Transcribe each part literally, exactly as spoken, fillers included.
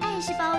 爱是包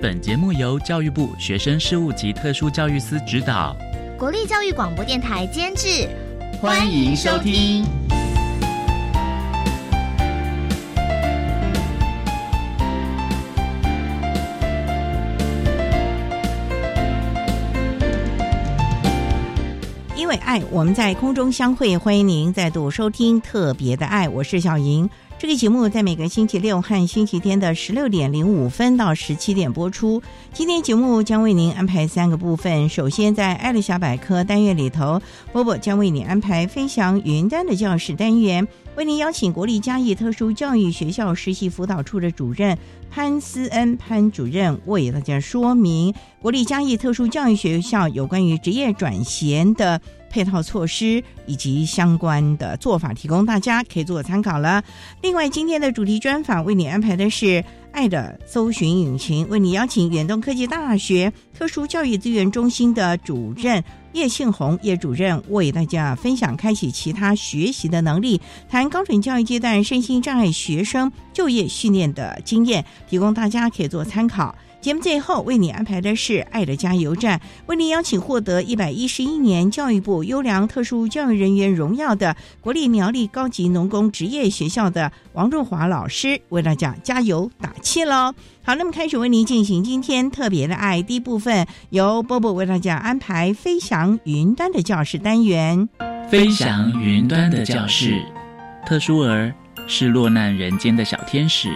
本节目由教育部学生事务及特殊教育司指导，国立教育广播电台监制，欢迎收听。因为爱，我们在空中相会，欢迎您再度收听特别的爱，我是小莹。这个节目在每个星期六和星期天的十六点零五分到十七点播出。今天节目将为您安排三个部分，首先在爱乐小百科单元里头，波波将为您安排飞翔云端的教室单元，为您邀请国立嘉义特殊教育学校实习辅导处的主任潘思恩潘主任为大家说明国立嘉义特殊教育学校有关于职业转衔的配套措施以及相关的做法，提供大家可以做参考了。另外，今天的主题专访为你安排的是爱的搜寻引擎，为你邀请远东科技大学特殊教育资源中心的主任叶庆红叶主任为大家分享开启其他学习的能力，谈高等教育阶段身心障碍学生就业训练的经验，提供大家可以做参考。节目最后为你安排的是爱的加油站，为你邀请获得一百一十一年教育部优良特殊教育人员荣耀的国立苗栗高级农工职业学校的王若华老师为大家加油打气咯。好，那么开始为您进行今天特别的爱第一部分，由 Bobo 为大家安排飞翔云端的教室单元。飞翔云端的教室，特殊儿是落难人间的小天使，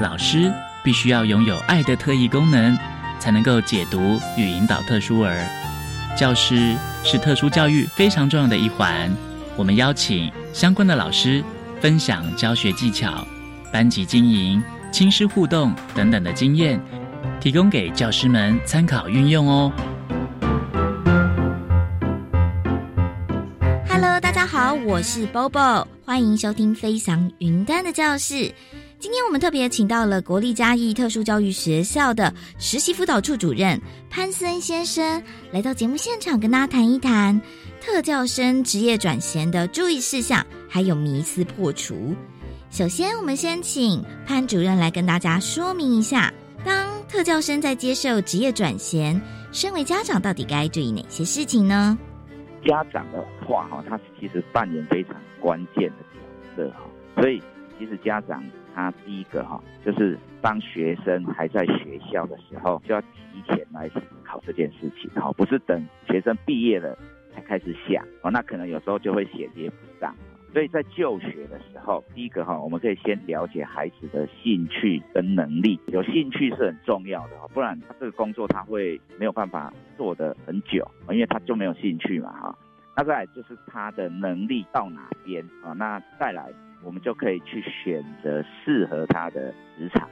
老师必须要拥有爱的特异功能，才能够解读与引导特殊儿。教师是特殊教育非常重要的一环，我们邀请相关的老师分享教学技巧、班级经营、亲师互动等等的经验，提供给教师们参考运用哦。Hello， 大家好，我是 Bobo， 欢迎收听《飞翔云端的教室》。今天我们特别请到了国立嘉义特殊教育学校的实习辅导处主任潘思恩先生来到节目现场，跟大家谈一谈特教生职业转衔的注意事项，还有迷思破除。首先，我们先请潘主任来跟大家说明一下，当特教生在接受职业转衔，身为家长到底该注意哪些事情呢？家长的话，他其实扮演非常关键的角色，所以其实家长他第一个哈，就是当学生还在学校的时候，就要提前来思考这件事情哈，不是等学生毕业了才开始想哦，那可能有时候就会衔接不上。所以在就学的时候，第一个哈，我们可以先了解孩子的兴趣跟能力，有兴趣是很重要的，不然这个工作他会没有办法做得很久，因为他就没有兴趣嘛哈。那再来就是他的能力到哪边啊，那再来，我们就可以去选择适合他的职场。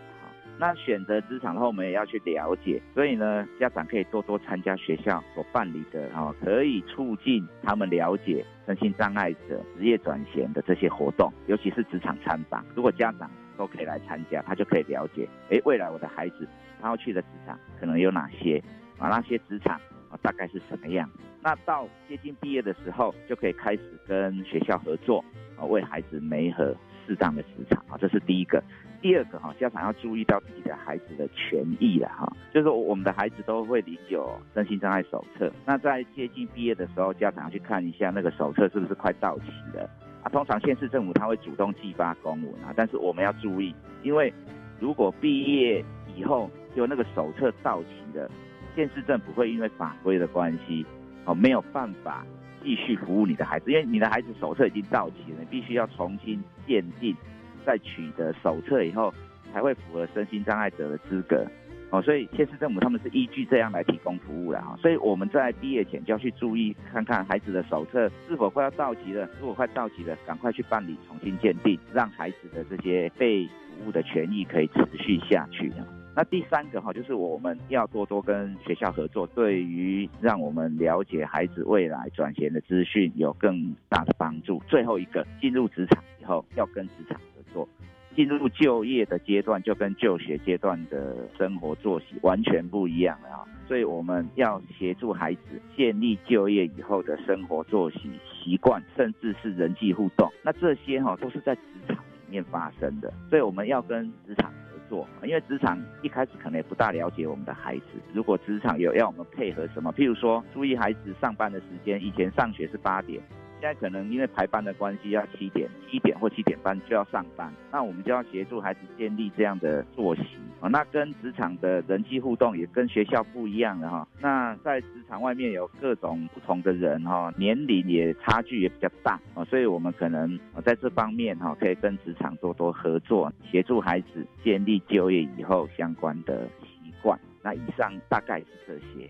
那选择职场后，我们也要去了解，所以呢，家长可以多多参加学校所办理的可以促进他们了解身心障碍者职业转衔的这些活动，尤其是职场参访，如果家长都可以来参加，他就可以了解诶，未来我的孩子他要去的职场可能有哪些啊，那些职场大概是什么样。那到接近毕业的时候，就可以开始跟学校合作，为孩子媒合适当的职场，这是第一个。第二个，家长要注意到自己的孩子的权益啦，就是我们的孩子都会领有身心障碍手册，那在接近毕业的时候，家长要去看一下那个手册是不是快到期了啊。通常县市政府他会主动寄发公文啊，但是我们要注意，因为如果毕业以后就那个手册到期了，县市政府会因为法规的关系，哦，没有办法继续服务你的孩子，因为你的孩子手册已经到期了，你必须要重新鉴定，再取得手册以后才会符合身心障碍者的资格。哦，所以县市政府他们是依据这样来提供服务的哈，所以我们在毕业前就要去注意看看孩子的手册是否快要到期了，如果快到期了，赶快去办理重新鉴定，让孩子的这些被服务的权益可以持续下去。那第三个哈，就是我们要多多跟学校合作，对于让我们了解孩子未来转衔的资讯有更大的帮助。最后一个，进入职场以后要跟职场合作。进入就业的阶段就跟就学阶段的生活作息完全不一样了啊，所以我们要协助孩子建立就业以后的生活作息习惯，甚至是人际互动，那这些哈都是在职场里面发生的，所以我们要跟职场合作，因为职场一开始可能也不大了解我们的孩子，如果职场有要我们配合什么，譬如说注意孩子上班的时间，以前上学是八点。现在可能因为排班的关系要七点七点或七点半就要上班，那我们就要协助孩子建立这样的作息。那跟职场的人际互动也跟学校不一样了，那在职场外面有各种不同的人，年龄也差距也比较大，所以我们可能在这方面可以跟职场多多合作，协助孩子建立就业以后相关的习惯。那以上大概是这些。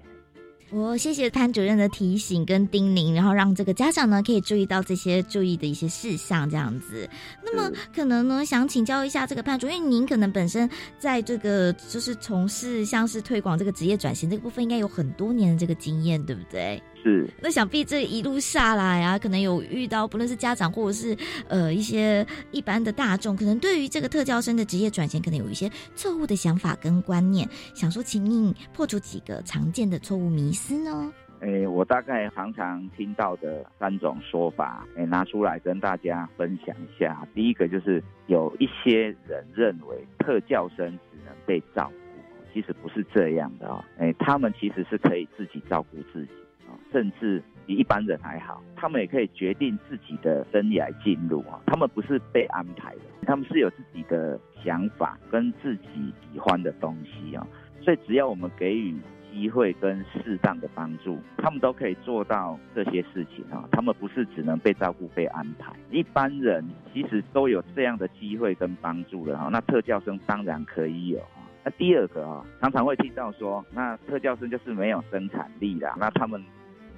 我谢谢潘主任的提醒跟叮咛，然后让这个家长呢可以注意到这些注意的一些事项这样子。那么可能呢想请教一下这个潘主任，因为您可能本身在这个就是从事像是推广这个职业转型这个部分应该有很多年的这个经验，对不对？是。那想必这一路下来啊，可能有遇到不论是家长或者是呃一些一般的大众，可能对于这个特教生的职业转型可能有一些错误的想法跟观念，想说请您破除几个常见的错误迷思呢？欸、我大概常常听到的三种说法、欸、拿出来跟大家分享一下。第一个就是有一些人认为特教生只能被照顾，其实不是这样的、哦欸、他们其实是可以自己照顾自己、哦、甚至比一般人还好，他们也可以决定自己的生涯进入、哦、他们不是被安排的，他们是有自己的想法跟自己喜欢的东西、哦、所以只要我们给予机会跟适当的帮助，他们都可以做到这些事情、啊、他们不是只能被照顾被安排，一般人其实都有这样的机会跟帮助了、啊、那特教生当然可以有、啊、那第二个、啊、常常会听到说那特教生就是没有生产力啦，那他们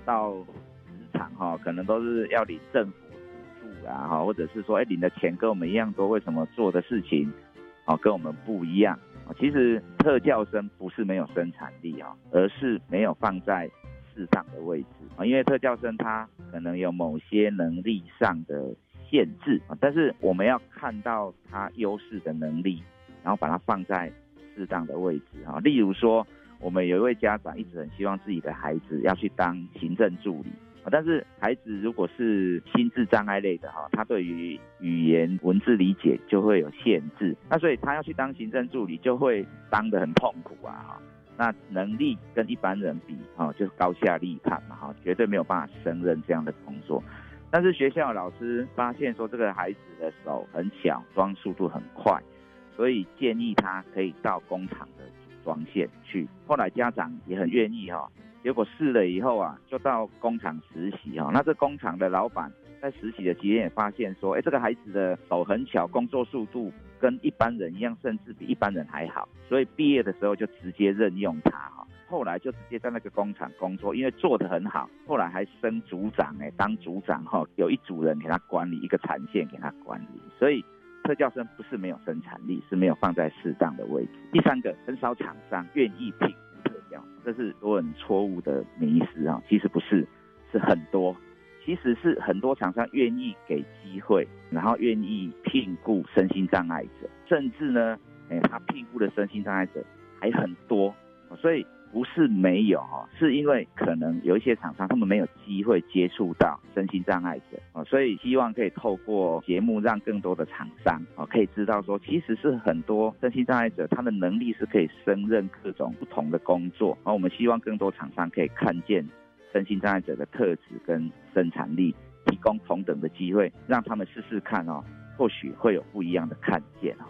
到职场、啊、可能都是要领政府补助、啊、或者是说、欸、领的钱跟我们一样多，为什么做的事情、啊、跟我们不一样。其实特教生不是没有生产力、哦、而是没有放在适当的位置，因为特教生他可能有某些能力上的限制，但是我们要看到他优势的能力，然后把它放在适当的位置。例如说我们有一位家长一直很希望自己的孩子要去当行政助理，但是孩子如果是心智障碍类的，他对于语言文字理解就会有限制，那所以他要去当行政助理就会当得很痛苦啊。那能力跟一般人比就是高下立判嘛，绝对没有办法胜任这样的工作。但是学校老师发现说这个孩子的手很小，装速度很快，所以建议他可以到工厂的组装线去，后来家长也很愿意哦，结果试了以后啊，就到工厂实习、哦、那这工厂的老板在实习的期间也发现说，哎，这个孩子的手很巧，工作速度跟一般人一样，甚至比一般人还好，所以毕业的时候就直接任用他、哦、后来就直接在那个工厂工作，因为做得很好，后来还升组长，哎，当组长、哦、有一组人给他管理，一个产线给他管理。所以特教生不是没有生产力，是没有放在适当的位置。第三个，很少厂商愿意聘，这是都很错误的迷思啊，其实不是，是很多，其实是很多厂商愿意给机会，然后愿意聘雇身心障碍者，甚至呢，哎，他聘雇的身心障碍者还很多，所以不是没有哈，是因为可能有一些厂商他们没有机会接触到身心障碍者啊，所以希望可以透过节目让更多的厂商啊可以知道说，其实是很多身心障碍者他的能力是可以胜任各种不同的工作啊。我们希望更多厂商可以看见身心障碍者的特质跟生产力，提供同等的机会，让他们试试看哦，或许会有不一样的看见哦。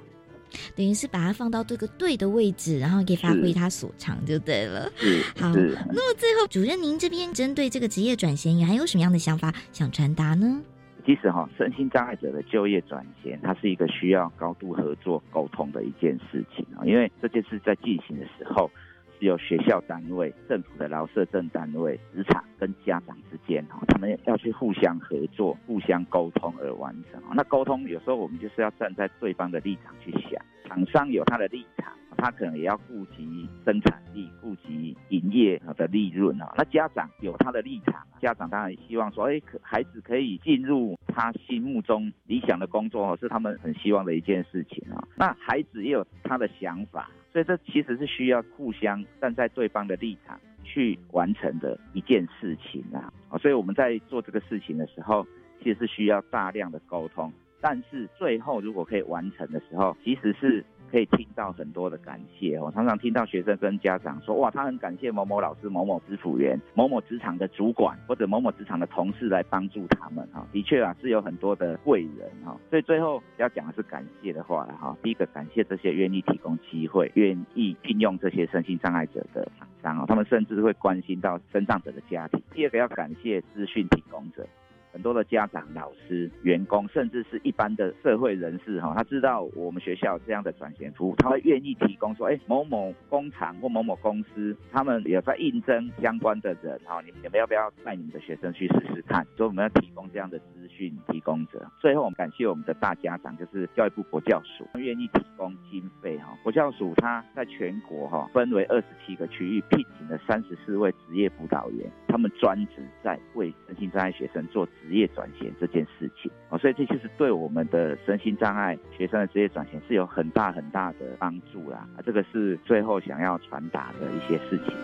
等于是把它放到这个对的位置，然后可以发挥它所长就对了。好，那么最后主任您这边针对这个职业转衔也还有什么样的想法想传达呢？其实哈、哦，身心障碍者的就业转衔，它是一个需要高度合作沟通的一件事情啊、哦，因为这件事在进行的时候，是由学校单位、政府的劳社政单位、职场跟家长之间哈、哦，他们要去互相合作、互相沟通而完成、哦。那沟通有时候我们就是要站在对方的立场去想，厂商有他的立场。他可能也要顾及生产力，顾及营业的利润。那家长有他的立场，家长当然希望说、哎、孩子可以进入他心目中理想的工作，是他们很希望的一件事情。那孩子也有他的想法，所以这其实是需要互相站在对方的立场去完成的一件事情啊。所以我们在做这个事情的时候，其实是需要大量的沟通，但是最后如果可以完成的时候，其实是可以听到很多的感谢。我常常听到学生跟家长说，哇，他很感谢某某老师、某某职辅员、某某职场的主管或者某某职场的同事来帮助他们。的确啊，是有很多的贵人，所以最后要讲的是感谢的话，第一个感谢这些愿意提供机会、愿意聘用这些身心障碍者的厂商，他们甚至会关心到身障者的家庭。第二个要感谢资讯提供者，很多的家长、老师、员工，甚至是一般的社会人士，他知道我们学校这样的转衔服务，他会愿意提供说，哎，某某工厂或某某公司，他们有在应征相关的人，你们要不要带你们的学生去试试看？所以我们要提供这样的资讯提供者。最后，我们感谢我们的大家长，就是教育部国教署，愿意提供经费。国教署他在全国分为二十七个区域，聘请了三十四位职业辅导员，他们专职在为身心障碍学生做职业转衔这件事情，所以这就是对我们的身心障碍学生的职业转衔是有很大很大的帮助啦。这个是最后想要传达的一些事情。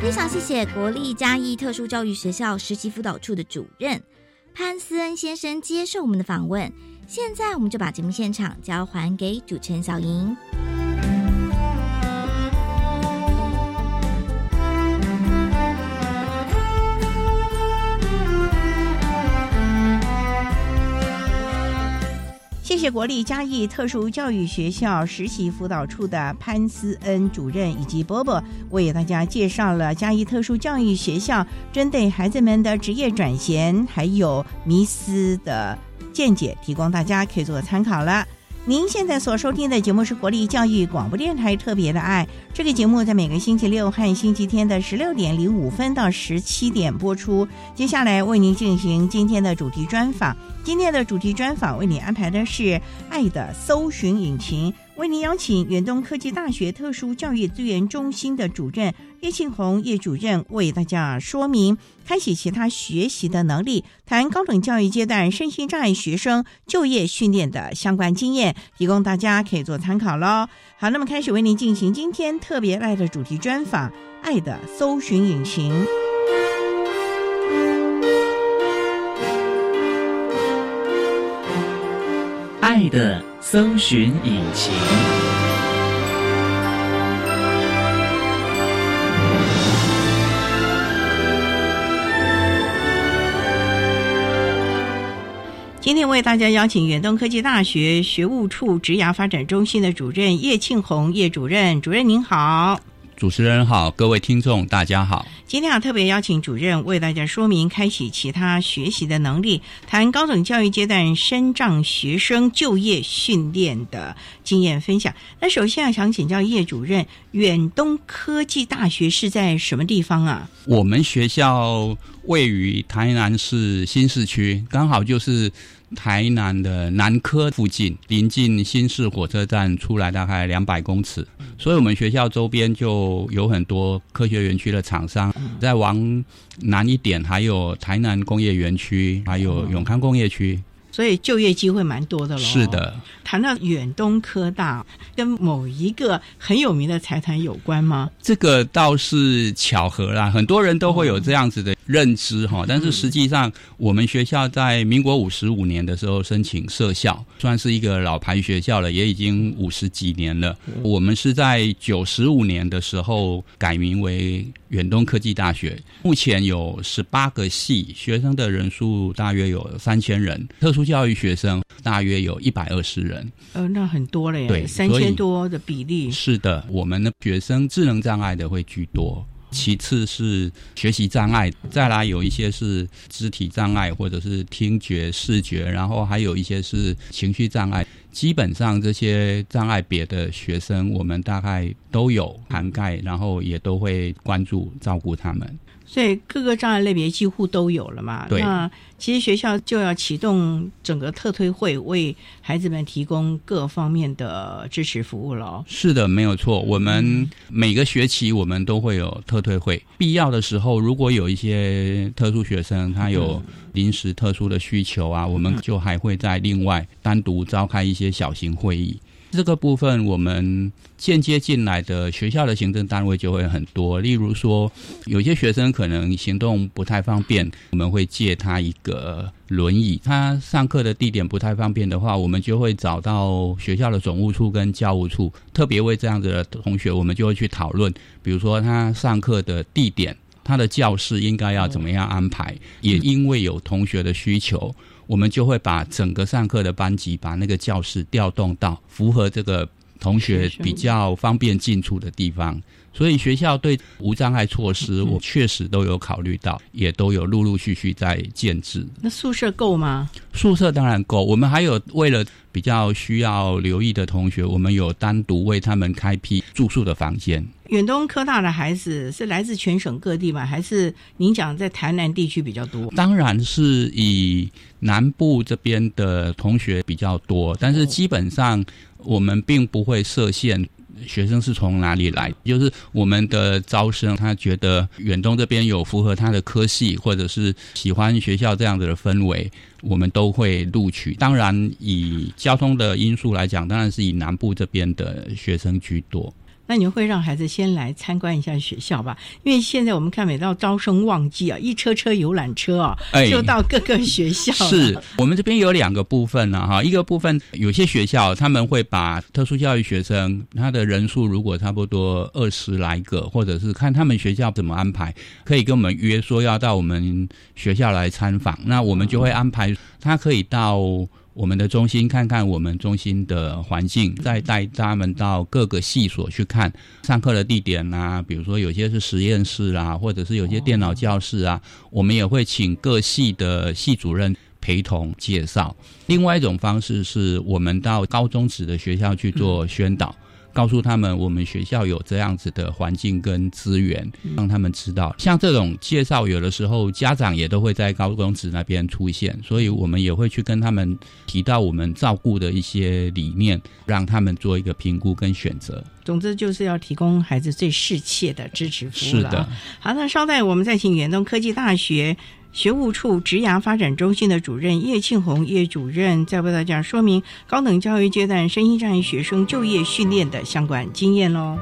非常谢谢国立嘉义特殊教育学校实习辅导处的主任潘思恩先生接受我们的访问。现在我们就把节目现场交还给主持人小莹。谢谢国立嘉义特殊教育学校实习辅导处的潘思恩主任以及 Bobo 为大家介绍了嘉义特殊教育学校针对孩子们的职业转衔还有迷思的见解，提供大家可以做参考了。您现在所收听的节目是国立教育广播电台特别的爱，这个节目在每个星期六和星期天的十六点零五分到十七点播出。接下来为您进行今天的主题专访，今天的主题专访为您安排的是爱的搜寻引擎，为您邀请远东科技大学特殊教育资源中心的主任叶庆宏叶主任为大家说明开启其他学习的能力，谈高等教育阶段身心障碍学生就业训练的相关经验，提供大家可以做参考咯。好，那么开始为您进行今天特别爱的主题专访，爱的搜寻引擎。爱的搜寻引擎，今天为大家邀请远东科技大学学务处职涯发展中心的主任叶庆宏叶主任。主任您好。主持人好，各位听众大家好。今天要特别邀请主任为大家说明开启其他学习的能力，谈高等教育阶段身障学生就业训练的经验分享。那首先要想请教叶主任，远东科技大学是在什么地方啊？我们学校位于台南市新市区，刚好就是台南的南科附近，临近新市火车站出来大概两百公尺，所以我们学校周边就有很多科学园区的厂商。再往南一点还有台南工业园区，还有永康工业区，所以就业机会蛮多的咯。是的。谈到远东科大跟某一个很有名的财团有关吗？这个倒是巧合啦，很多人都会有这样子的认知哈，但是实际上我们学校在民国五十五年的时候申请设校，算是一个老牌学校了，也已经五十几年了。我们是在九十五年的时候改名为远东科技大学，目前有十八个系，学生的人数大约有三千人，特殊教育学生大约有一百二十人。呃，那很多了呀，对，三千多的比例。是的，我们的学生智能障碍的会居多。其次是学习障碍，再来有一些是肢体障碍，或者是听觉、视觉，然后还有一些是情绪障碍。基本上这些障碍别的学生我们大概都有涵盖，然后也都会关注照顾他们，所以各个障碍类别几乎都有了嘛。对，那其实学校就要启动整个特推会，为孩子们提供各方面的支持服务了。是的，没有错，我们每个学期我们都会有特推会，必要的时候如果有一些特殊学生他有临时特殊的需求啊，我们就还会再另外单独召开一些小型会议。这个部分我们间接进来的学校的行政单位就会很多，例如说有些学生可能行动不太方便，我们会借他一个轮椅，他上课的地点不太方便的话，我们就会找到学校的总务处跟教务处，特别为这样子的同学我们就会去讨论，比如说他上课的地点，他的教室应该要怎么样安排，也因为有同学的需求，我们就会把整个上课的班级把那个教室调动到符合这个同学比较方便进出的地方。所以学校对无障碍措施我确实都有考虑到，也都有陆陆续续在建制。那宿舍够吗？宿舍当然够，我们还有为了比较需要留意的同学，我们有单独为他们开辟住宿的房间。远东科大的孩子是来自全省各地吗？还是您讲在台南地区比较多？当然是以南部这边的同学比较多，但是基本上我们并不会设限学生是从哪里来，就是我们的招生他觉得远东这边有符合他的科系，或者是喜欢学校这样子的氛围，我们都会录取。当然以交通的因素来讲，当然是以南部这边的学生居多。那你会让孩子先来参观一下学校吧，因为现在我们看每到招生旺季啊，一车车游览车啊，哎、就到各个学校了。是，我们这边有两个部分啊，一个部分有些学校他们会把特殊教育学生他的人数如果差不多二十来个，或者是看他们学校怎么安排，可以跟我们约说要到我们学校来参访，那我们就会安排他可以到我们的中心看看我们中心的环境，再带他们到各个系所去看上课的地点啊，比如说有些是实验室啊，或者是有些电脑教室啊，我们也会请各系的系主任陪同介绍。另外一种方式是我们到高中职的学校去做宣导，告诉他们我们学校有这样子的环境跟资源，让他们知道。像这种介绍有的时候家长也都会在高中职那边出现，所以我们也会去跟他们提到我们照顾的一些理念，让他们做一个评估跟选择。总之就是要提供孩子最适切的支持服务了。是的。好，那稍待我们再请远东科技大学学务处职涯发展中心的主任叶庆宏叶主任再为大家说明高等教育阶段身心障碍学生就业训练的相关经验咯。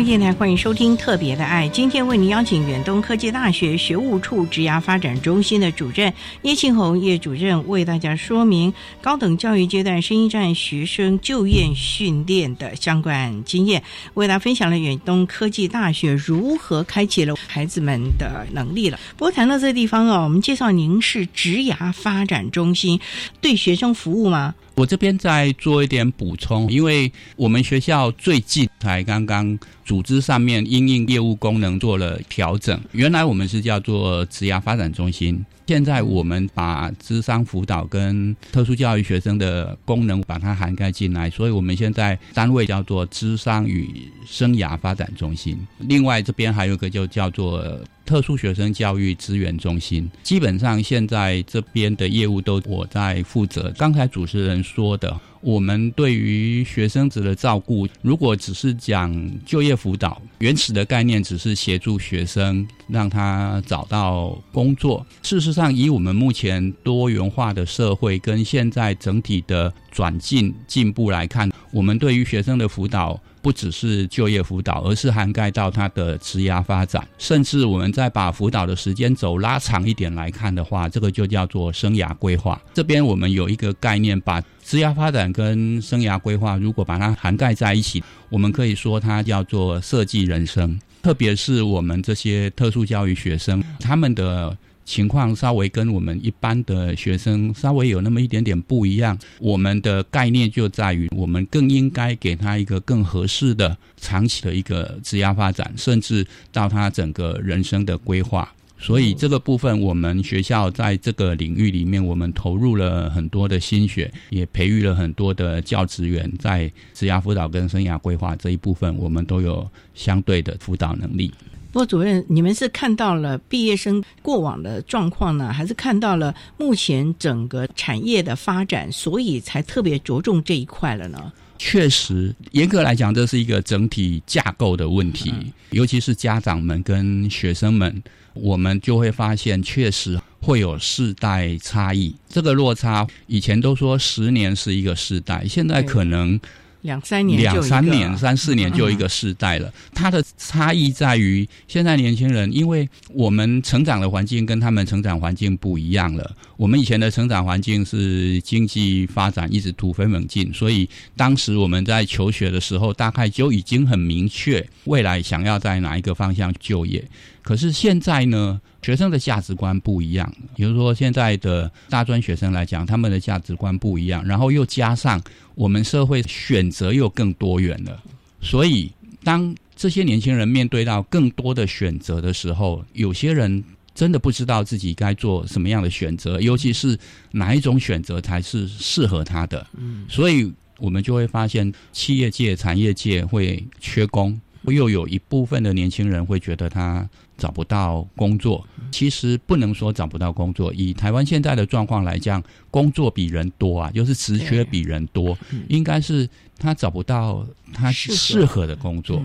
上电台，欢迎收听特别的爱。今天为您邀请远东科技大学学务处职涯发展中心的主任叶庆红叶主任为大家说明高等教育阶段生医站学生就业训练的相关经验，为大家分享了远东科技大学如何开启了孩子们的能力了。不过谈到这个地方哦，我们介绍您是职涯发展中心，对学生服务吗？我这边再做一点补充，因为我们学校最近才刚刚组织上面因应业务功能做了调整，原来我们是叫做职涯发展中心，现在我们把諮商辅导跟特殊教育学生的功能把它涵盖进来，所以我们现在单位叫做諮商与生涯发展中心。另外这边还有一个就叫做特殊学生教育资源中心，基本上现在这边的业务都我在负责。刚才主持人说的，我们对于学生子的照顾，如果只是讲就业辅导，原始的概念只是协助学生让他找到工作，事实上以我们目前多元化的社会跟现在整体的转进进步来看，我们对于学生的辅导不只是就业辅导，而是涵盖到他的职涯发展，甚至我们再把辅导的时间轴拉长一点来看的话，这个就叫做生涯规划。这边我们有一个概念，把职涯发展跟生涯规划如果把它涵盖在一起，我们可以说它叫做设计人生。特别是我们这些特殊教育学生，他们的情况稍微跟我们一般的学生稍微有那么一点点不一样，我们的概念就在于我们更应该给他一个更合适的长期的一个职业发展，甚至到他整个人生的规划。所以这个部分我们学校在这个领域里面，我们投入了很多的心血，也培育了很多的教职员，在职业辅导跟生涯规划这一部分我们都有相对的辅导能力。不过主任，你们是看到了毕业生过往的状况呢，还是看到了目前整个产业的发展，所以才特别着重这一块了呢？确实，严格来讲，这是一个整体架构的问题，嗯、尤其是家长们跟学生们，我们就会发现确实会有世代差异。这个落差，以前都说十年是一个世代，现在可能两三年就一个，两三年三四年就一个世代了。它的差异在于现在年轻人，因为我们成长的环境跟他们成长环境不一样了，我们以前的成长环境是经济发展一直突飞猛进，所以当时我们在求学的时候大概就已经很明确未来想要在哪一个方向就业。可是现在呢，学生的价值观不一样，比如说现在的大专学生来讲，他们的价值观不一样，然后又加上我们社会选择又更多元了，所以当这些年轻人面对到更多的选择的时候，有些人真的不知道自己该做什么样的选择，尤其是哪一种选择才是适合他的。所以我们就会发现企业界产业界会缺工，又有一部分的年轻人会觉得他找不到工作。其实不能说找不到工作，以台湾现在的状况来讲，工作比人多啊，就是职缺比人多，应该是他找不到他适合的工作。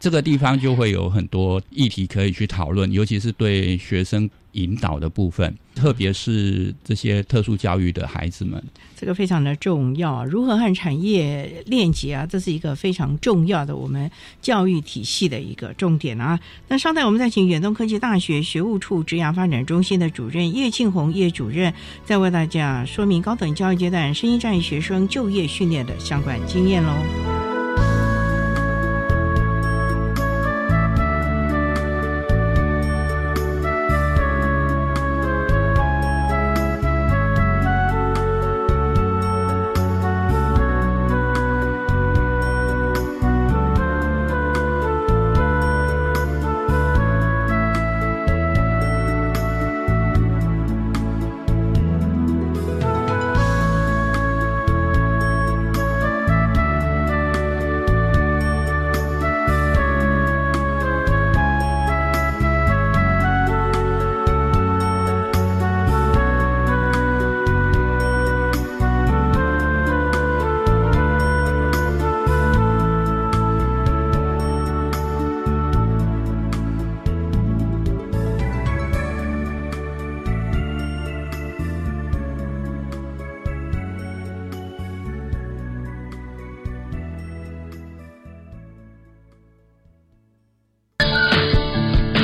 这个地方就会有很多议题可以去讨论，尤其是对学生引导的部分，特别是这些特殊教育的孩子们，这个非常的重要。如何和产业链接啊，这是一个非常重要的我们教育体系的一个重点啊。那稍待我们再请远东科技大学学务处职涯发展中心的主任叶庆红叶主任再为大家说明高等教育阶段生医站学生就业训练的相关经验咯。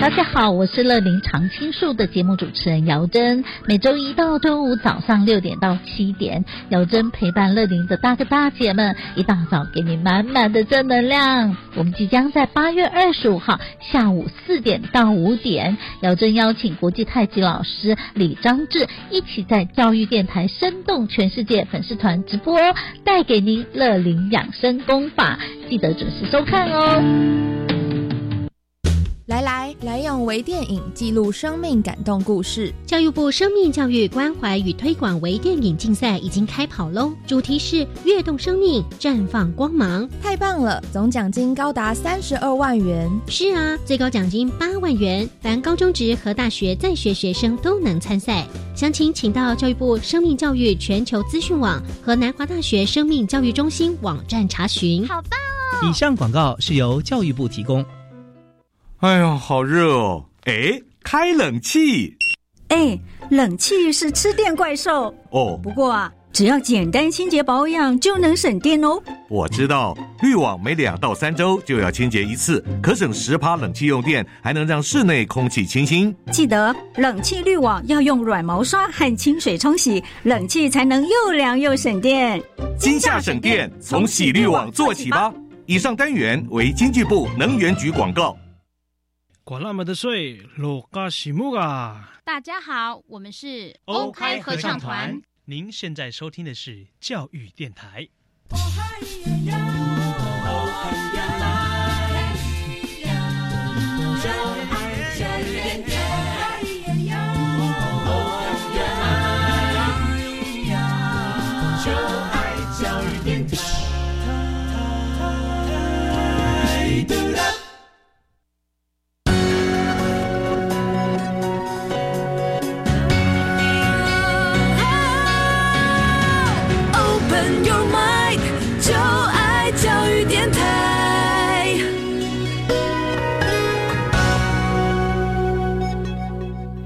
大家好，我是乐龄常青树的节目主持人姚真，每周一到周五早上六点到七点，姚真陪伴乐龄的大哥大姐们，一大早给你满满的正能量。我们即将在八月二十五号下午四点到五点，姚真邀请国际太极老师李章志一起在教育电台生动全世界粉丝团直播，带给您乐龄养生功法，记得准时收看哦。来来，来用微电影记录生命感动故事。教育部生命教育关怀与推广微电影竞赛已经开跑喽！主题是跃动生命，绽放光芒。太棒了！总奖金高达三十二万元。是啊，最高奖金八万元，凡高中职和大学在学学生都能参赛。详情请到教育部生命教育全球资讯网和南华大学生命教育中心网站查询。好棒哦！以上广告是由教育部提供。哎呦，好热哦！哎，开冷气。哎，冷气是吃电怪兽哦。不过啊，只要简单清洁保养就能省电哦。我知道，滤网每两到三周就要清洁一次，可省 百分之十 冷气用电，还能让室内空气清新。记得，冷气滤网要用软毛刷和清水冲洗，冷气才能又凉又省电。今夏省电，从洗滤网做起吧。以上单元为经济部能源局广告。管那么的水，落嘎西木啊！大家好，我们是欧开合唱团。您现在收听的是教育电台。哦嗨呀呀，哦嗨呀啦，教育教育电台，哦嗨呀呀，哦嗨呀啦，教育电台。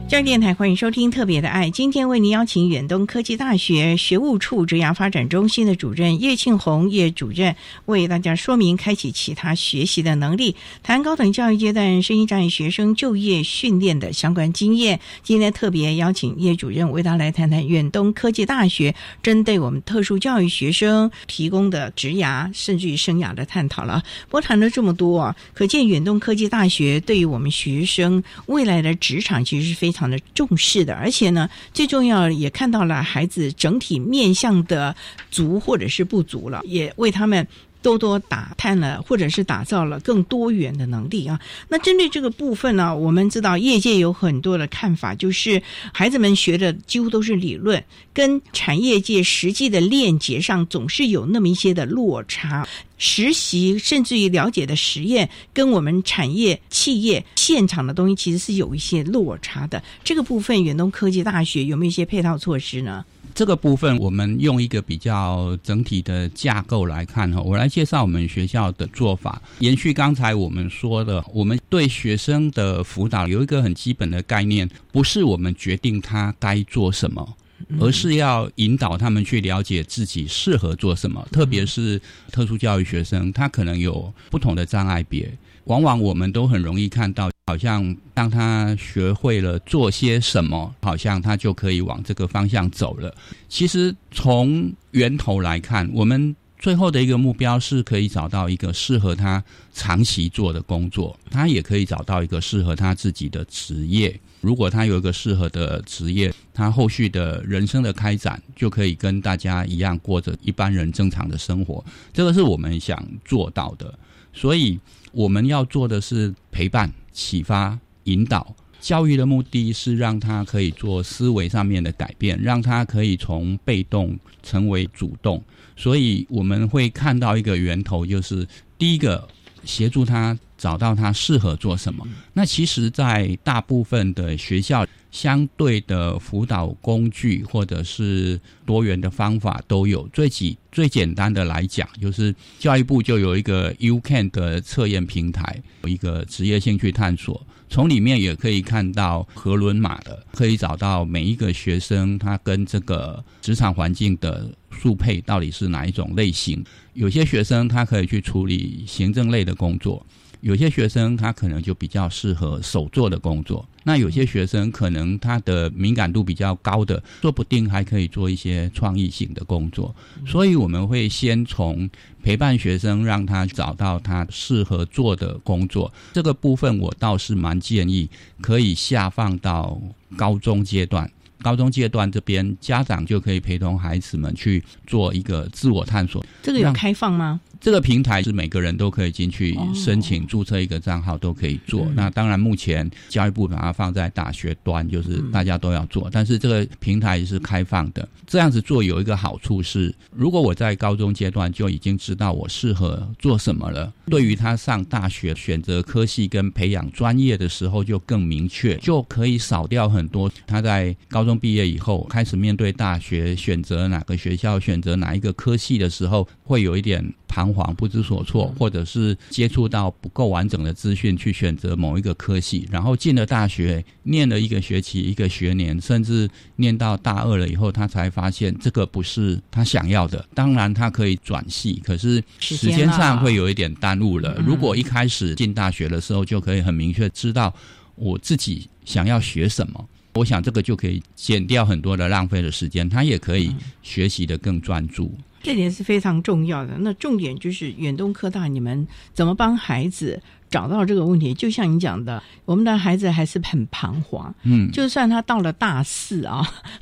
教育电台，欢迎收听特别的爱。今天为您邀请远东科技大学学务处职涯发展中心的主任叶庆红叶主任为大家说明开启其他学习的能力，谈高等教育阶段身心障碍学生就业训练的相关经验。今天特别邀请叶主任为大家来谈谈远东科技大学针对我们特殊教育学生提供的职涯甚至于生涯的探讨了。不过谈了这么多啊，可见远东科技大学对于我们学生未来的职场其实是非常非常的重视的，而且呢，最重要也看到了孩子整体面向的足或者是不足了，也为他们多多打探了，或者是打造了更多元的能力啊。那针对这个部分呢、啊，我们知道业界有很多的看法，就是孩子们学的几乎都是理论，跟产业界实际的链接上总是有那么一些的落差。实习甚至于了解的实验跟我们产业企业现场的东西其实是有一些落差的，这个部分远东科技大学有没有一些配套措施呢？这个部分我们用一个比较整体的架构来看，我来介绍我们学校的做法。延续刚才我们说的，我们对学生的辅导有一个很基本的概念，不是我们决定他该做什么，而是要引导他们去了解自己适合做什么，特别是特殊教育学生，他可能有不同的障碍别。往往我们都很容易看到，好像当他学会了做些什么，好像他就可以往这个方向走了。其实从源头来看，我们最后的一个目标是可以找到一个适合他长期做的工作，他也可以找到一个适合他自己的职业。如果他有一个适合的职业，他后续的人生的开展就可以跟大家一样过着一般人正常的生活，这个是我们想做到的。所以我们要做的是陪伴、启发、引导。教育的目的是让他可以做思维上面的改变，让他可以从被动成为主动。所以我们会看到一个源头，就是第一个协助他找到他适合做什么。那其实在大部分的学校，相对的辅导工具或者是多元的方法都有。最几最简单的来讲，就是教育部就有一个 U C A N 的测验平台，有一个职业兴趣探索，从里面也可以看到河轮码的，可以找到每一个学生他跟这个职场环境的速配到底是哪一种类型。有些学生他可以去处理行政类的工作，有些学生他可能就比较适合手做的工作，那有些学生可能他的敏感度比较高的，说不定还可以做一些创意性的工作。所以我们会先从陪伴学生，让他找到他适合做的工作，这个部分我倒是蛮建议可以下放到高中阶段。高中阶段这边家长就可以陪同孩子们去做一个自我探索。这个有开放吗？这个平台是每个人都可以进去申请、哦、注册一个账号都可以做、嗯、那当然目前教育部把它放在大学端，就是大家都要做、嗯、但是这个平台是开放的。这样子做有一个好处是，如果我在高中阶段就已经知道我适合做什么了，对于他上大学选择科系跟培养专业的时候就更明确，就可以少掉很多他在高中毕业以后开始面对大学选择哪个学校选择哪一个科系的时候会有一点彷徨不知所措，或者是接触到不够完整的资讯去选择某一个科系，然后进了大学念了一个学期一个学年，甚至念到大二了以后他才发现这个不是他想要的。当然他可以转系，可是时间上会有一点耽误了。如果一开始进大学的时候就可以很明确知道我自己想要学什么，我想这个就可以减掉很多的浪费的时间，他也可以学习的更专注，这点是非常重要的。那重点就是远东科大你们怎么帮孩子找到这个问题。就像你讲的，我们的孩子还是很彷徨，嗯，就算他到了大四啊，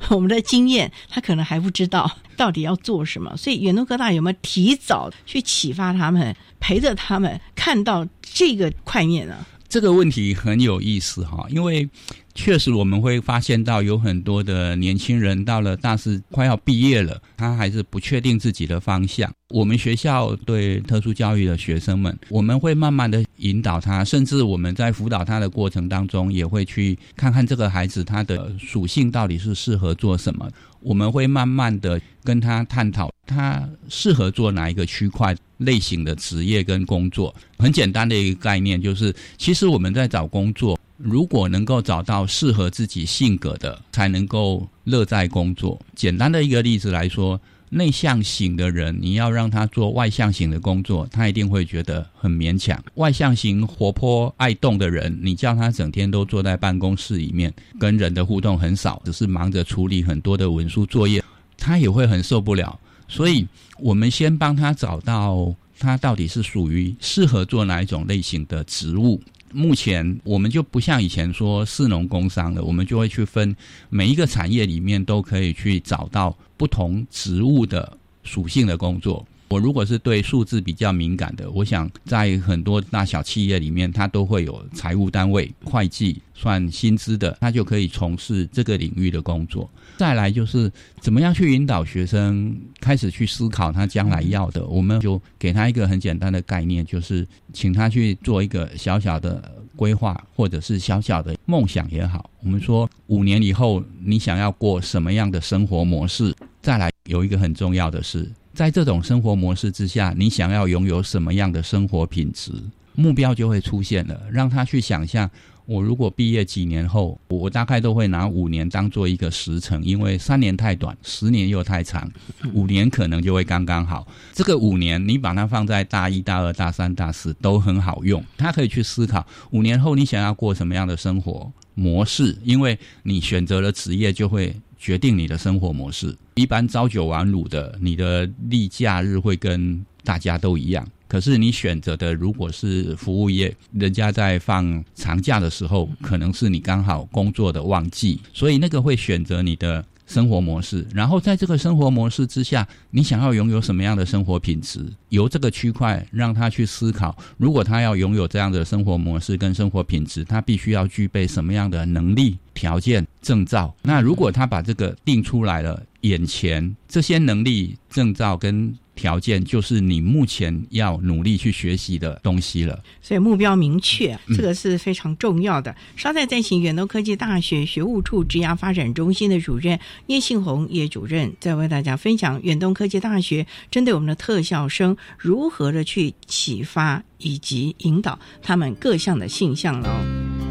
我们的经验他可能还不知道到底要做什么。所以远东科大有没有提早去启发他们，陪着他们看到这个块面呢？这个问题很有意思哈，因为确实我们会发现到有很多的年轻人到了大四快要毕业了，他还是不确定自己的方向。我们学校对特殊教育的学生们，我们会慢慢的引导他，甚至我们在辅导他的过程当中也会去看看这个孩子他的属性到底是适合做什么。我们会慢慢的跟他探讨他适合做哪一个区块类型的职业跟工作。很简单的一个概念就是，其实我们在找工作，如果能够找到适合自己性格的才能够乐在工作。简单的一个例子来说，内向型的人你要让他做外向型的工作，他一定会觉得很勉强。外向型活泼爱动的人，你叫他整天都坐在办公室里面跟人的互动很少，只是忙着处理很多的文书作业，他也会很受不了。所以我们先帮他找到他到底是属于适合做哪一种类型的职务。目前我们就不像以前说士农工商了，我们就会去分每一个产业里面都可以去找到不同职务的属性的工作。我如果是对数字比较敏感的，我想在很多大小企业里面它都会有财务单位会计算薪资的，他就可以从事这个领域的工作。再来就是怎么样去引导学生开始去思考他将来要的，我们就给他一个很简单的概念，就是请他去做一个小小的规划，或者是小小的梦想也好。我们说五年以后你想要过什么样的生活模式，再来有一个很重要的是，在这种生活模式之下你想要拥有什么样的生活品质，目标就会出现了。让他去想象，我如果毕业几年后，我大概都会拿五年当做一个时程，因为三年太短，十年又太长，五年可能就会刚刚好。这个五年你把它放在大一大二大三大四都很好用，他可以去思考五年后你想要过什么样的生活模式，因为你选择了职业就会决定你的生活模式。一般朝九晚五的，你的例假日会跟大家都一样，可是你选择的如果是服务业，人家在放长假的时候可能是你刚好工作的旺季，所以那个会选择你的生活模式。然后在这个生活模式之下你想要拥有什么样的生活品质，由这个区块让他去思考，如果他要拥有这样的生活模式跟生活品质，他必须要具备什么样的能力条件证照。那如果他把这个定出来了，眼前这些能力证照跟条件就是你目前要努力去学习的东西了，所以目标明确，这个是非常重要的。嗯、稍待再请远东科技大学学务处职涯发展中心的主任叶信宏叶主任再为大家分享远东科技大学针对我们的特校生如何的去启发以及引导他们各项的性向了哦。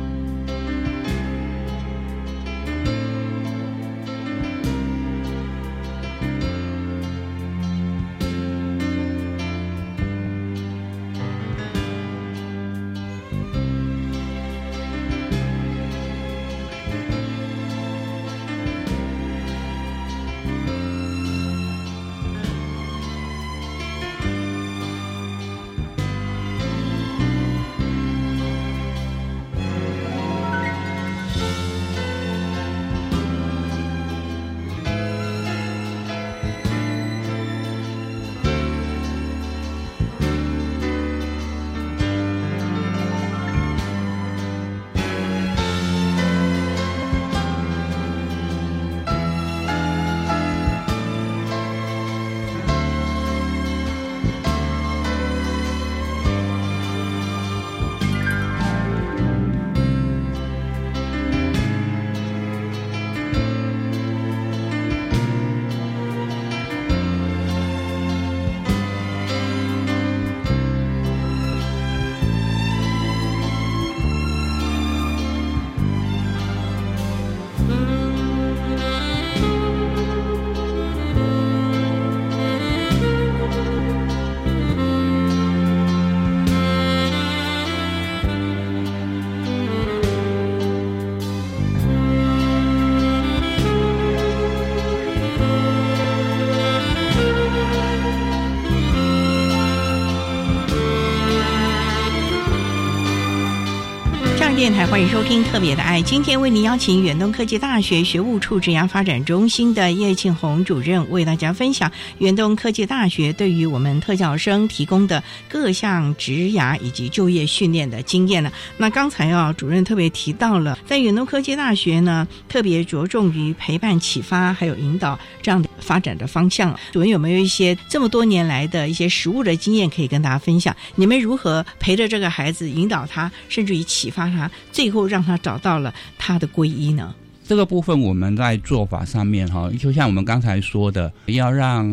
台，欢迎收听特别的爱。今天为您邀请远东科技大学学务处职涯发展中心的叶庆红主任为大家分享远东科技大学对于我们特教生提供的各项职涯以及就业训练的经验了。那刚才啊，主任特别提到了，在远东科技大学呢，特别着重于陪伴、启发还有引导这样的发展的方向。主任有没有一些这么多年来的一些实务的经验可以跟大家分享？你们如何陪着这个孩子，引导他，甚至于启发他，最后让他找到了他的皈依呢？这个部分我们在做法上面哈，就像我们刚才说的，要让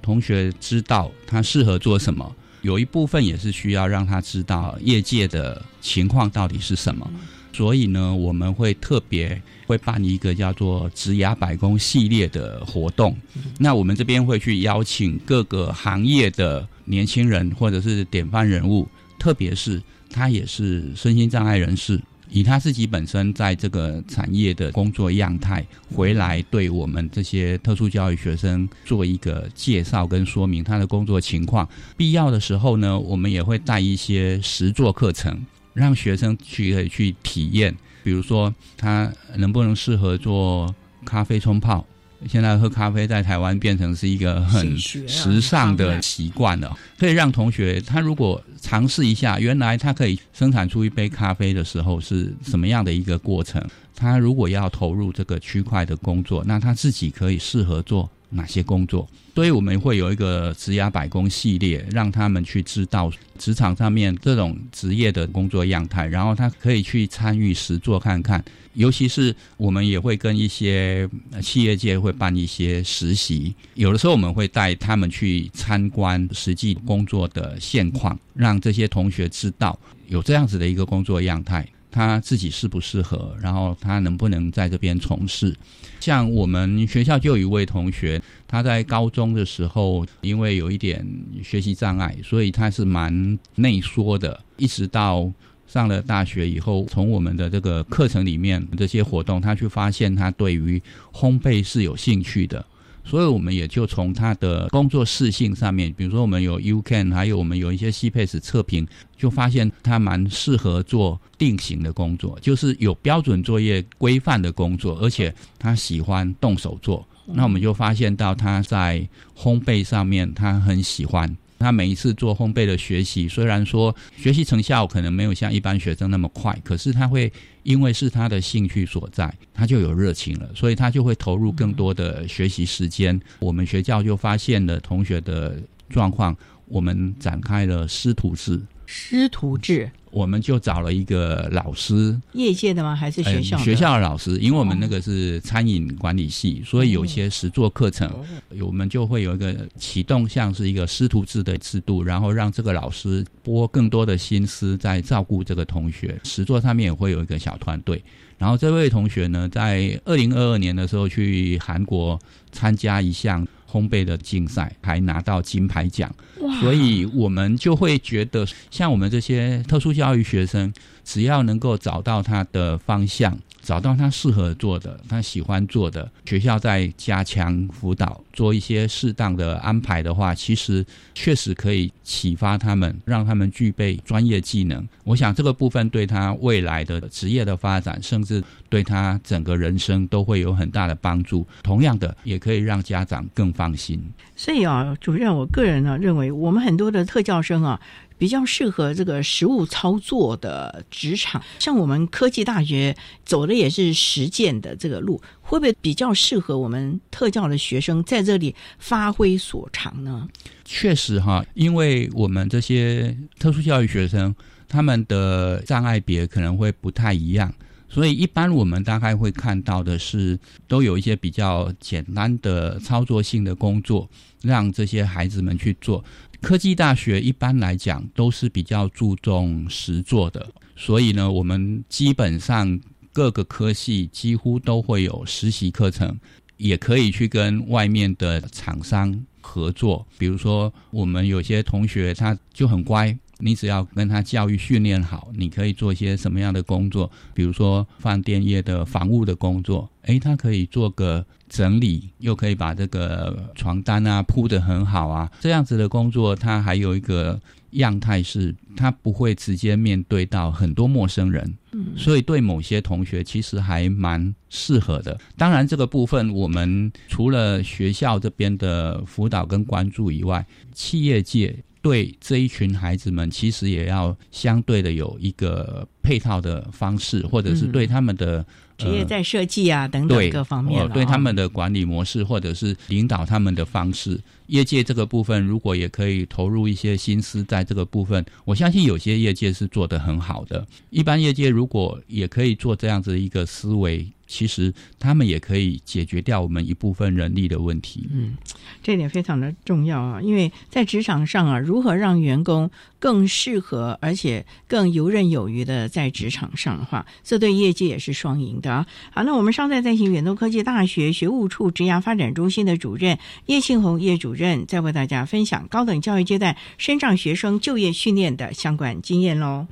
同学知道他适合做什么，有一部分也是需要让他知道业界的情况到底是什么。所以呢，我们会特别会办一个叫做职涯百工系列的活动。那我们这边会去邀请各个行业的年轻人或者是典范人物，特别是他也是身心障碍人士，以他自己本身在这个产业的工作样态回来，对我们这些特殊教育学生做一个介绍跟说明他的工作情况。必要的时候呢，我们也会带一些实作课程，让学生去去体验，比如说他能不能适合做咖啡冲泡。现在喝咖啡在台湾变成是一个很时尚的习惯了，可以让同学他如果尝试一下，原来他可以生产出一杯咖啡的时候是什么样的一个过程，他如果要投入这个区块的工作，那他自己可以适合做哪些工作。所以我们会有一个职涯百工系列，让他们去知道职场上面这种职业的工作样态，然后他可以去参与实作看看。尤其是我们也会跟一些企业界会办一些实习，有的时候我们会带他们去参观实际工作的现况，让这些同学知道有这样子的一个工作样态，他自己适不适合，然后他能不能在这边从事。像我们学校就有一位同学，他在高中的时候因为有一点学习障碍，所以他是蛮内缩的，一直到上了大学以后，从我们的这个课程里面这些活动，他去发现他对于烘焙是有兴趣的。所以我们也就从他的工作适性上面，比如说我们有 U C A N， 还有我们有一些 C P A S 测评，就发现他蛮适合做定型的工作，就是有标准作业规范的工作，而且他喜欢动手做。那我们就发现到他在烘焙上面他很喜欢，他每一次做烘焙的学习，虽然说学习成效可能没有像一般学生那么快，可是他会因为是他的兴趣所在，他就有热情了，所以他就会投入更多的学习时间。我们学校就发现了同学的状况，我们展开了师徒制。师徒制，我们就找了一个老师，业界的吗？还是学校的、呃、学校的老师，因为我们那个是餐饮管理系、哦、所以有些实作课程、哦、我们就会有一个启动，像是一个师徒制的制度，然后让这个老师拨更多的心思在照顾这个同学。实作上面也会有一个小团队。然后这位同学呢，在二零二二年的时候去韩国参加一项烘焙的竞赛，还拿到金牌奖。所以我们就会觉得，像我们这些特殊教育学生，只要能够找到他的方向，找到他适合做的，他喜欢做的，学校在加强辅导，做一些适当的安排的话，其实确实可以启发他们，让他们具备专业技能。我想这个部分对他未来的职业的发展，甚至对他整个人生都会有很大的帮助。同样的，也可以让家长更放心。所以啊，主任，我个人呢、啊、认为，我们很多的特教生啊，比较适合这个实务操作的职场。像我们科技大学走的也是实践的这个路，会不会比较适合我们特教的学生在这里发挥所长呢？确实哈，因为我们这些特殊教育学生，他们的障碍别可能会不太一样，所以一般我们大概会看到的是，都有一些比较简单的操作性的工作，让这些孩子们去做。科技大学一般来讲都是比较注重实作的，所以呢，我们基本上各个科系几乎都会有实习课程，也可以去跟外面的厂商合作。比如说我们有些同学他就很乖，你只要跟他教育训练好，你可以做一些什么样的工作，比如说饭店业的房务的工作，诶，他可以做个整理，又可以把这个床单啊铺得很好啊，这样子的工作他还有一个样态是他不会直接面对到很多陌生人，嗯，所以对某些同学其实还蛮适合的。当然这个部分我们除了学校这边的辅导跟关注以外，企业界对这一群孩子们其实也要相对的有一个配套的方式，或者是对他们的、嗯呃、职业在设计啊等等各方面、哦、对他们的管理模式或者是领导他们的方式，业界这个部分如果也可以投入一些心思在这个部分，我相信有些业界是做得很好的，一般业界如果也可以做这样子一个思维，其实他们也可以解决掉我们一部分人力的问题。嗯，这点非常的重要啊，因为在职场上啊，如何让员工更适合而且更游刃有余的在职场上的话，这对业界也是双赢的啊。好，那我们稍待再请远东科技大学学务处职涯发展中心的主任叶庆红叶主任再为大家分享高等教育阶段身障学生就业训练的相关经验咯。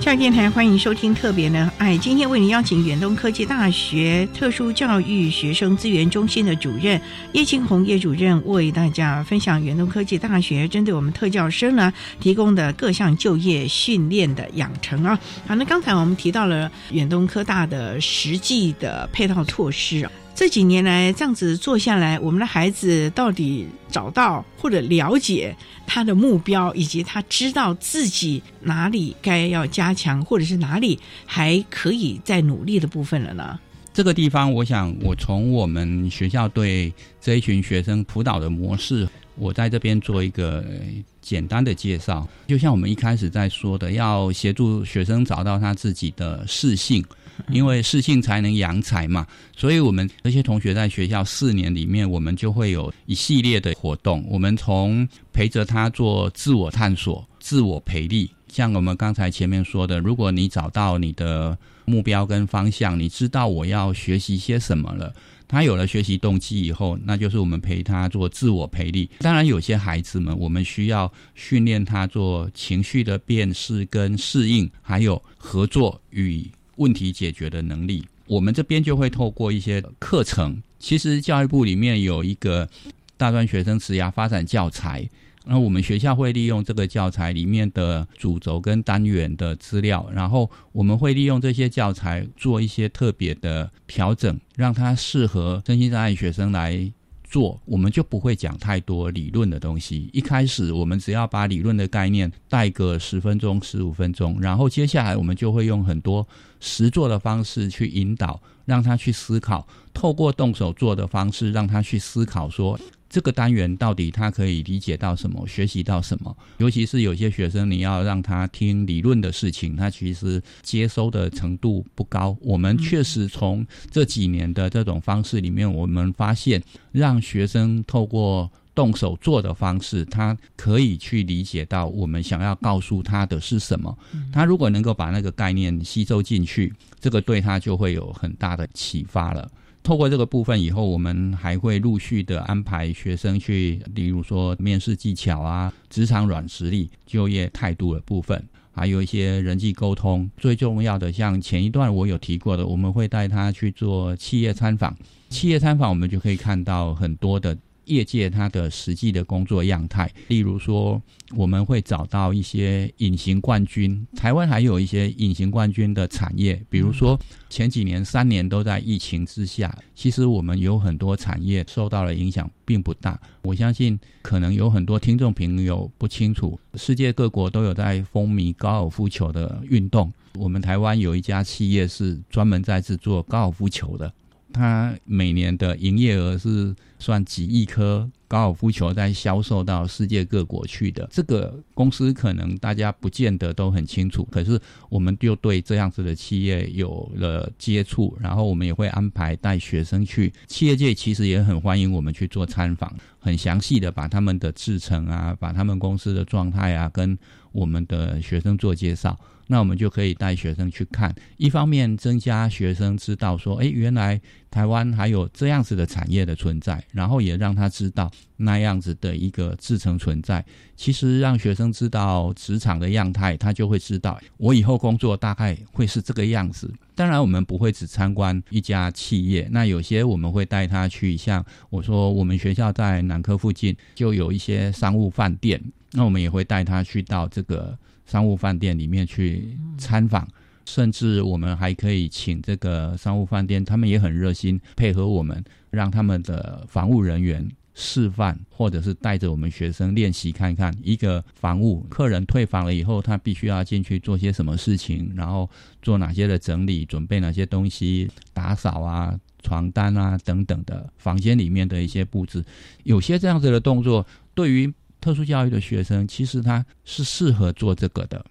下电台欢迎收听特别的爱，今天为您邀请远东科技大学特殊教育学生资源中心的主任叶庆红叶主任为大家分享远东科技大学针对我们特教生呢提供的各项就业训练的养成啊。好，那刚才我们提到了远东科大的实际的配套措施啊，这几年来这样子做下来，我们的孩子到底找到或者了解他的目标，以及他知道自己哪里该要加强，或者是哪里还可以再努力的部分了呢？这个地方我想我从我们学校对这一群学生辅导的模式，我在这边做一个简单的介绍。就像我们一开始在说的，要协助学生找到他自己的适性，因为适性才能扬才嘛，所以我们这些同学在学校四年里面，我们就会有一系列的活动，我们从陪着他做自我探索、自我培力，像我们刚才前面说的，如果你找到你的目标跟方向，你知道我要学习些什么了，他有了学习动机以后，那就是我们陪他做自我培力。当然有些孩子们我们需要训练他做情绪的辨识跟适应，还有合作与问题解决的能力。我们这边就会透过一些课程，其实教育部里面有一个大专学生职涯发展教材，那我们学校会利用这个教材里面的主轴跟单元的资料，然后我们会利用这些教材做一些特别的调整，让它适合身心障碍学生来做。我们就不会讲太多理论的东西，一开始我们只要把理论的概念带个十分钟十五分钟，然后接下来我们就会用很多实作的方式去引导，让他去思考，透过动手做的方式让他去思考说这个单元到底他可以理解到什么，学习到什么。尤其是有些学生你要让他听理论的事情，他其实接收的程度不高。我们确实从这几年的这种方式里面，我们发现让学生透过动手做的方式，他可以去理解到我们想要告诉他的是什么。他如果能够把那个概念吸收进去，这个对他就会有很大的启发了。透过这个部分以后，我们还会陆续的安排学生去，例如说面试技巧啊、职场软实力、就业态度的部分，还有一些人际沟通。最重要的，像前一段我有提过的，我们会带他去做企业参访。企业参访我们就可以看到很多的业界它的实际的工作样态，例如说我们会找到一些隐形冠军，台湾还有一些隐形冠军的产业，比如说前几年三年都在疫情之下，其实我们有很多产业受到了影响并不大。我相信可能有很多听众朋友不清楚，世界各国都有在风靡高尔夫球的运动，我们台湾有一家企业是专门在制作高尔夫球的，它每年的营业额是算几亿颗高尔夫球在销售到世界各国去的。这个公司可能大家不见得都很清楚，可是我们就对这样子的企业有了接触，然后我们也会安排带学生去。企业界其实也很欢迎我们去做参访，很详细的把他们的制程啊，把他们公司的状态啊，跟我们的学生做介绍。那我们就可以带学生去看，一方面增加学生知道说，诶，原来台湾还有这样子的产业的存在，然后也让他知道那样子的一个制程存在。其实让学生知道职场的样态，他就会知道我以后工作大概会是这个样子。当然我们不会只参观一家企业，那有些我们会带他去，像我说我们学校在南科附近就有一些商务饭店，那我们也会带他去到这个商务饭店里面去参访，甚至我们还可以请这个商务饭店，他们也很热心配合我们，让他们的房务人员示范，或者是带着我们学生练习看看一个房务客人退房了以后，他必须要进去做些什么事情，然后做哪些的整理，准备哪些东西，打扫啊、床单啊等等的房间里面的一些布置。有些这样子的动作，对于特殊教育的学生其实他是适合做这个的，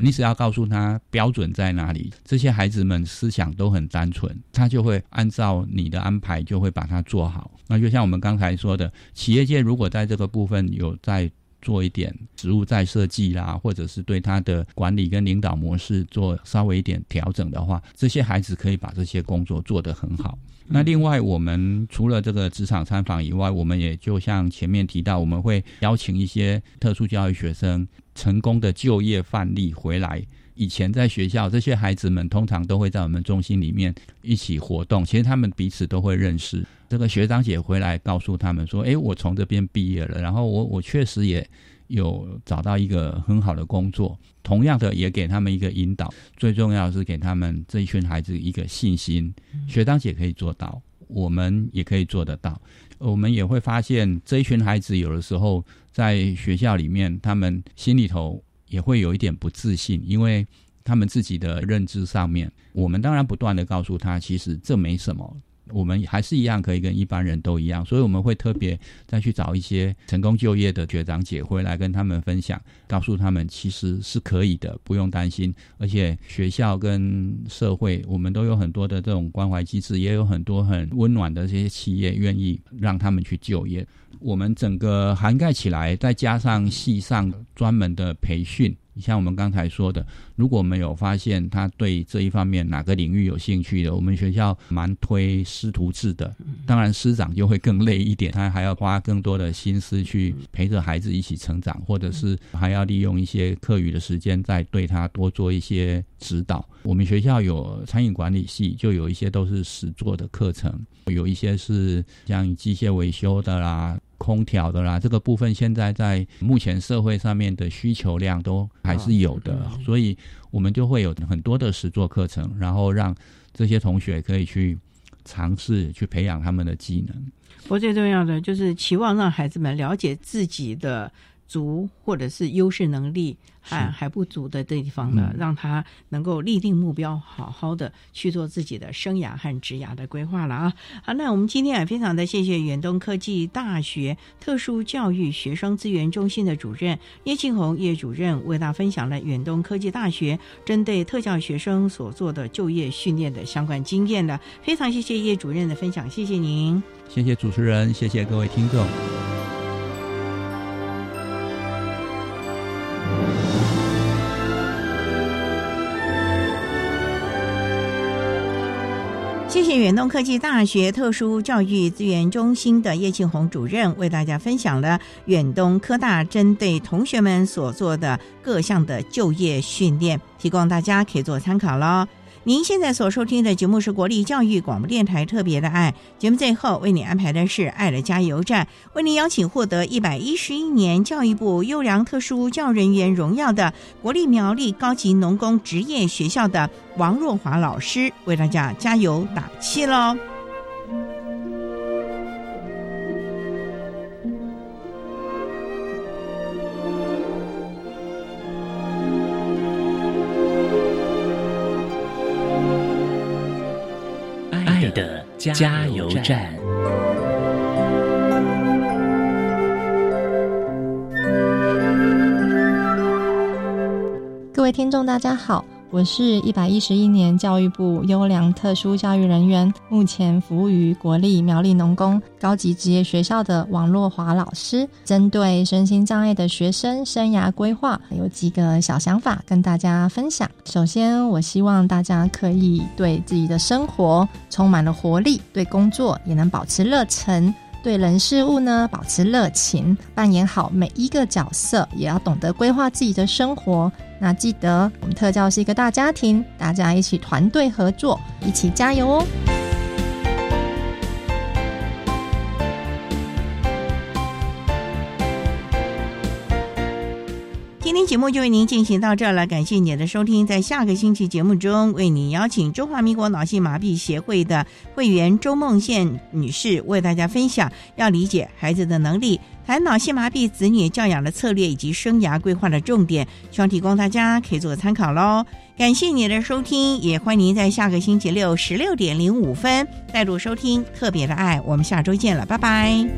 你只要告诉他标准在哪里，这些孩子们思想都很单纯，他就会按照你的安排就会把它做好。那就像我们刚才说的，企业界如果在这个部分有在做一点职务再设计啦，或者是对他的管理跟领导模式做稍微一点调整的话，这些孩子可以把这些工作做得很好。那另外我们除了这个职场参访以外，我们也就像前面提到，我们会邀请一些特殊教育学生成功的就业范例回来。以前在学校这些孩子们通常都会在我们中心里面一起活动，其实他们彼此都会认识，这个学长姐回来告诉他们说，诶，我从这边毕业了，然后我我确实也有找到一个很好的工作，同样的也给他们一个引导，最重要的是给他们这一群孩子一个信心，学长姐可以做到，我们也可以做得到。我们也会发现这一群孩子有的时候在学校里面他们心里头也会有一点不自信，因为他们自己的认知上面，我们当然不断的告诉他其实这没什么，我们还是一样可以跟一般人都一样，所以我们会特别再去找一些成功就业的学长姐回来跟他们分享，告诉他们其实是可以的，不用担心，而且学校跟社会我们都有很多的这种关怀机制，也有很多很温暖的这些企业愿意让他们去就业。我们整个涵盖起来，再加上系上专门的培训，像我们刚才说的，如果没有发现他对这一方面哪个领域有兴趣的，我们学校蛮推师徒制的，当然师长就会更累一点，他还要花更多的心思去陪着孩子一起成长，或者是还要利用一些课余的时间再对他多做一些指导。我们学校有餐饮管理系，就有一些都是实作的课程，有一些是像机械维修的啦、空调的啦，这个部分现在在目前社会上面的需求量都还是有的、哦嗯、所以我们就会有很多的实作课程，然后让这些同学可以去尝试去培养他们的技能。我最重要的就是期望让孩子们了解自己的足或者是优势能力还还不足的地方呢、嗯、让他能够立定目标，好好的去做自己的生涯和职涯的规划了啊！好，那我们今天也非常的谢谢远东科技大学特殊教育学生资源中心的主任叶庆红叶主任为大家分享了远东科技大学针对特教学生所做的就业训练的相关经验了。非常谢谢叶主任的分享，谢谢您。谢谢主持人，谢谢各位听众。谢谢远东科技大学特殊教育资源中心的叶庆红主任为大家分享了远东科大针对同学们所做的各项的就业训练，提供大家可以做参考咯。您现在所收听的节目是国立教育广播电台特别的爱节目，最后为您安排的是爱的加油站，为您邀请获得一百一十一年教育部优良特殊教人员荣耀的国立苗栗高级农工职业学校的王若华老师为大家加油打气咯。加油站，各位听众大家好，我是一百一十一年教育部优良特殊教育人员，目前服务于国立苗栗农工高级职业学校的王若华老师，针对身心障碍的学生生涯规划有几个小想法跟大家分享。首先，我希望大家可以对自己的生活充满了活力，对工作也能保持热忱，对人事物呢保持热情，扮演好每一个角色，也要懂得规划自己的生活。那记得我们特教是一个大家庭，大家一起团队合作，一起加油哦。今天节目就为您进行到这了，感谢您的收听。在下个星期节目中，为您邀请中华民国脑性麻痹协会的会员周梦宪女士为大家分享要理解孩子的能力，谈脑性麻痹子女教养的策略以及生涯规划的重点，希望提供大家可以做参考咯。感谢您的收听，也欢迎您在下个星期六十六点零五分再度收听特别的爱，我们下周见了，拜拜。